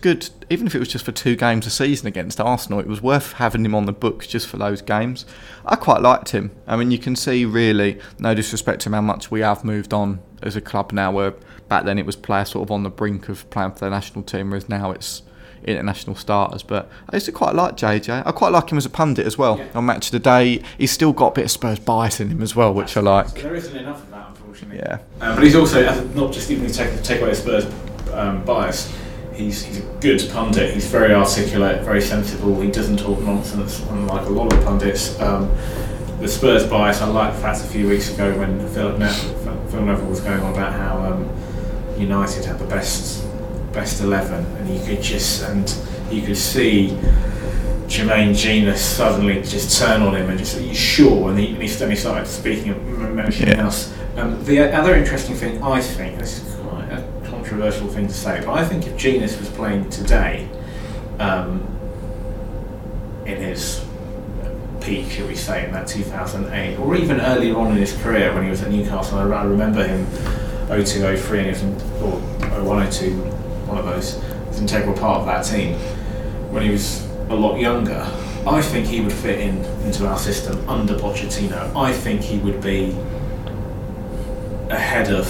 good, even if it was just for 2 games a season against Arsenal. It was worth having him on the books just for those games. I quite liked him. I mean, you can see really, no disrespect to him, how much we have moved on as a club now, where back then it was players sort of on the brink of playing for the national team, whereas now it's international starters. But I used to quite like JJ. I quite like him as a pundit as well. On Match of the Day, he's still got a bit of Spurs bias in him as well, which I like. So there isn't enough of that, unfortunately. Yeah. But he's also, not just even take away Spurs bias, he's a good pundit. He's very articulate, very sensible. He doesn't talk nonsense, unlike a lot of pundits. The Spurs bias, I like the fact a few weeks ago when Phil Neville was going on about how United had the best 11, and you could see Jermaine Genius suddenly just turn on him and just say, "You sure?" And he started speaking of mentioning else. The other interesting thing, I think, this is quite a controversial thing to say, but I think if Genius was playing today, in his peak, shall we say, in that 2008, or even earlier on in his career when he was at Newcastle, I remember him 02, 03, and he was or 01, 02. One of those, was an integral part of that team. When he was a lot younger, I think he would fit into our system under Pochettino. I think he would be ahead of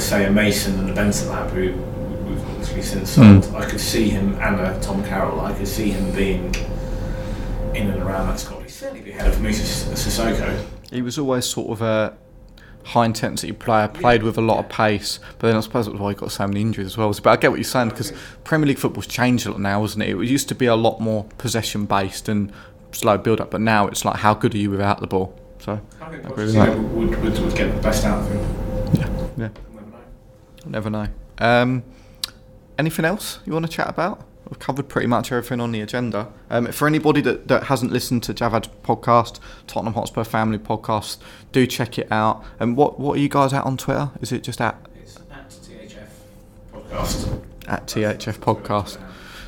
say a Mason and a Bentaleb, who we've obviously since sold. I could see him, and a Tom Carroll. I could see him being in and around that squad. He'd certainly be ahead of Moussa Sissoko. He was always sort of a high-intensity player, played with a lot of pace, but then I suppose that's why he got so many injuries as well. But I get what you're saying, because Premier League football's changed a lot now, hasn't it? It used to be a lot more possession-based and slow build-up, but now it's like, how good are you without the ball? So I think Pochettino would get the best out of him. Yeah. Never know. Anything else you want to chat about? We've covered pretty much everything on the agenda. For anybody that hasn't listened to Javad's podcast, Tottenham Hotspur Family Podcast, do check it out. And what are you guys at on Twitter? Is it just at? It's at THF Podcast. At THF Podcast.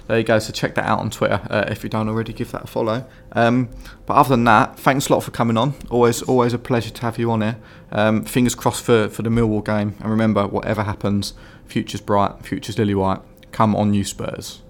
There you go, so check that out on Twitter if you don't already, give that a follow. But other than that, thanks a lot for coming on. Always a pleasure to have you on here. Fingers crossed for the Millwall game. And remember, whatever happens, future's bright, future's lily white. Come on, you Spurs.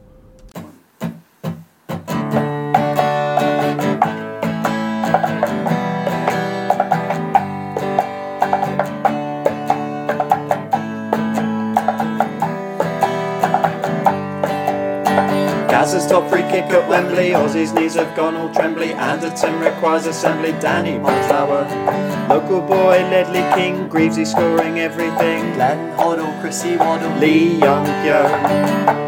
Gaza's top free kick at Wembley, Aussie's knees have gone all trembly, Anderton requires assembly, Danny Monflower, local boy Ledley King, Greavesy scoring everything, Glenn Hoddle, Chrissy Waddle, Lee Young-Pyo.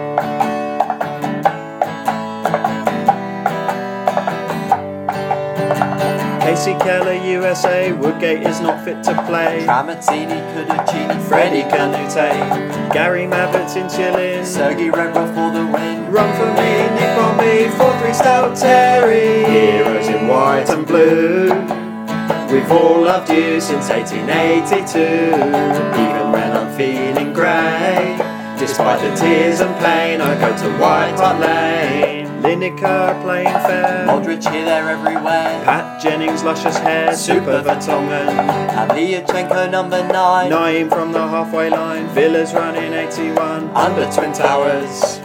Casey Keller, USA, Woodgate is not fit to play, Tramatini, Cudicini, Freddie Canute, Gary Mabbitt in Chile, Sergey Redruff for the win, run for me, Nick on me, 4-3 Stout Terry, heroes in white and blue, we've all loved you since 1882, even when I'm feeling grey, despite the tears and pain, I go to White Hart Lane. Lineker playing fair, Modric here, there, everywhere, Pat Jennings, luscious hair, Super Vertonghen, Avlyachenko number 9, Naeem from the halfway line, Villa's running 81, under Twin Towers.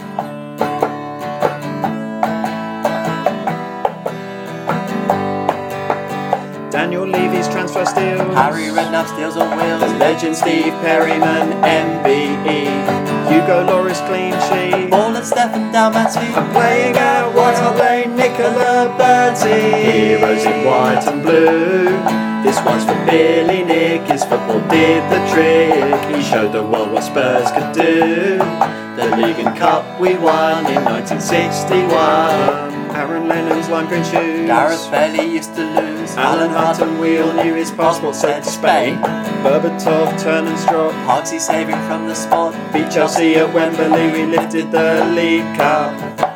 Daniel Levy's transfer steals, Harry Redknapp steals on wheels, the legend Steve Perryman, MBE, Hugo Lloris clean sheet, Ball and Stefan Dalmaty, I'm playing out White Hart Lane, Nicola Bertie, heroes in white and blue, this one's for Billy Nick, his football did the trick, he showed the world what Spurs could do, the League and Cup we won in 1961. Aaron Lennon's lime green shoes, Gareth Bailey used to lose, Alan Hutton, we all knew his passport said Spain, Berbatov, turn and strop, Hartsey saving from the spot, beat Chelsea at Wembley, we lifted the League Cup.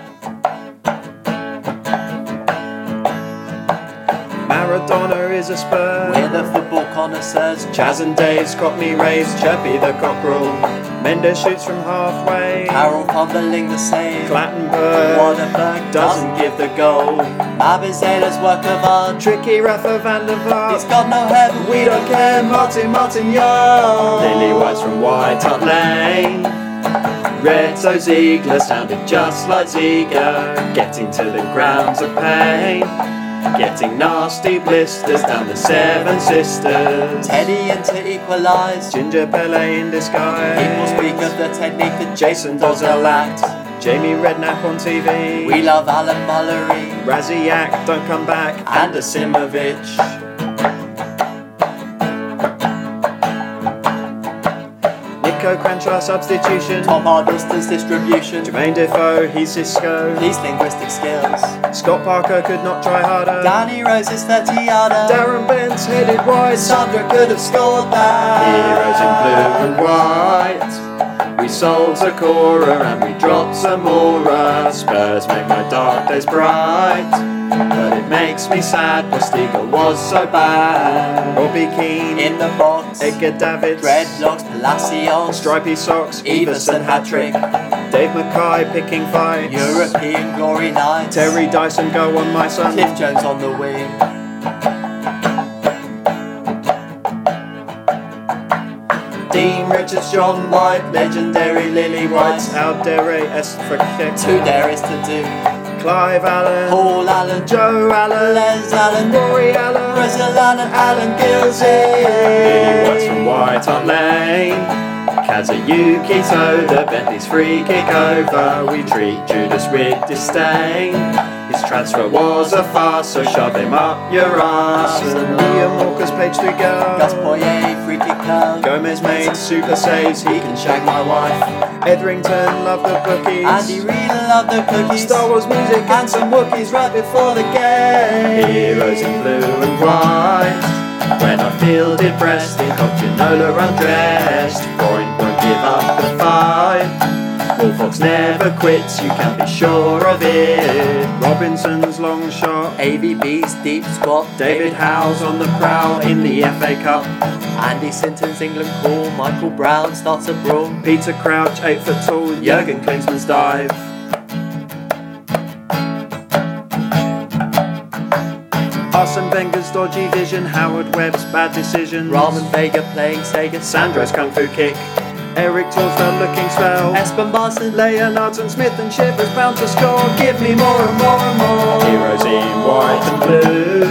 Maradona is a Spur, we're the football connoisseurs, Chaz and Dave's got me raised, Chirpy the Cockerel, Mendes shoots from halfway, Carroll fumbling the save, Clattenburg, Waterberg doesn't give the goal, Abizela's work of art, tricky Rafa van der Vaart, he's got no heaven, we don't care, Martin Yard, Lily White's from White Hart Lane, Reto Ziegler sounded just like Ziegler, getting to the grounds of pain, getting nasty blisters down the Seven Sisters, Teddy in to equalise, Ginger Pele in disguise, people speak of the technique that Jason Dozell lacked, Jamie Redknapp on TV, we love Alan Mullery, Raziak, don't come back, and Asimovic. Cranchar substitution, Tom Hardwister's distribution, Jermaine Defoe, he's Cisco, he's linguistic skills, Scott Parker could not try harder, Danny Rose's 30-yarder, Darren Bent's headed wide, Sandra could have scored that, heroes in blue and white, we sold Zakora and we dropped Zamora, Spurs make my dark days bright, but it makes me sad, Postiga was so bad. Robbie Keane in the box, Edgar Davids, Dreadlocks, Palacios, Stripey Socks, Everson hat-trick, Dave Mackay picking fights, European glory nights, Terry Dyson go on my son, Cliff Jones on the wing. Dean Richards, John White, legendary Lily White, how dare es for kick, who dare is to do, Clive Allen, Paul Allen, Joe Allen, Les Allen, Rory Allen, Russell Allen, Alan Gilsey, Lily White's from White Hart Lane, Kazuyuki Soda, Bentley's free kick over, we treat Judas with disdain, his transfer was a farce, so shove him up your ass, and Liam Walker's page to go, Gus Poyet, free kick out, Gomez made super saves, he can shag my wife, Etherington, love the bookies, Andy Reid, love the cookies, Star Wars music and some Wookiees right before the game, heroes in blue and white, when I fielded breast in Cocinola undressed, point won't give up the fight, Bullfox never quits, you can be sure of it. Robinson's long shot, AVB's deep squat, David Howe's on the prowl in the FA Cup, Andy Sinton's England call, Michael Brown starts a brawl, Peter Crouch 8 foot tall, Jurgen Klinsmann's dive. Arsene Wenger's dodgy vision, Howard Webb's bad decisions, Raman Vega playing Sega, Sandro's kung fu kick, Eric Torsdale looking swell, Espen Barson, Leonards and Smith and Shivers bound to score. Give me more and more and more heroes in white and blue.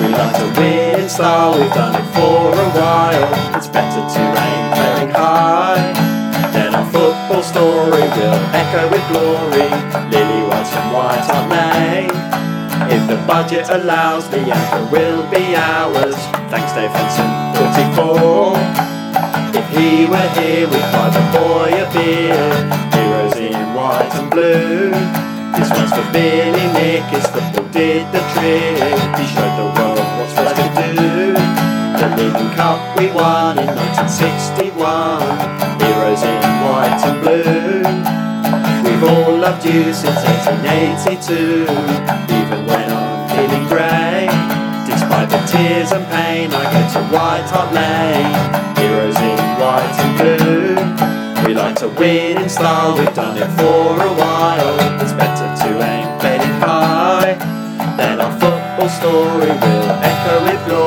We love to win in style, we've done it for a while. It's better to aim flaring high, then our football story will echo with glory. Lily White and White are May, if the budget allows, the anchor will be ours. Thanks Dave Henson, 44. If he were here, we'd buy the boy a beer. Heroes in white and blue. This one's for Billy Nick, his football did the trick. He showed the world what's for us to do. The League Cup we won in 1961. Heroes in white and blue. We've all loved you since 1882. Even when I'm feeling grey, despite the tears and pain, I go to White Hart Lane. Heroes in white and blue. We like to win in style, we've done it for a while. It's better to aim fading high, then our football story will echo with glory.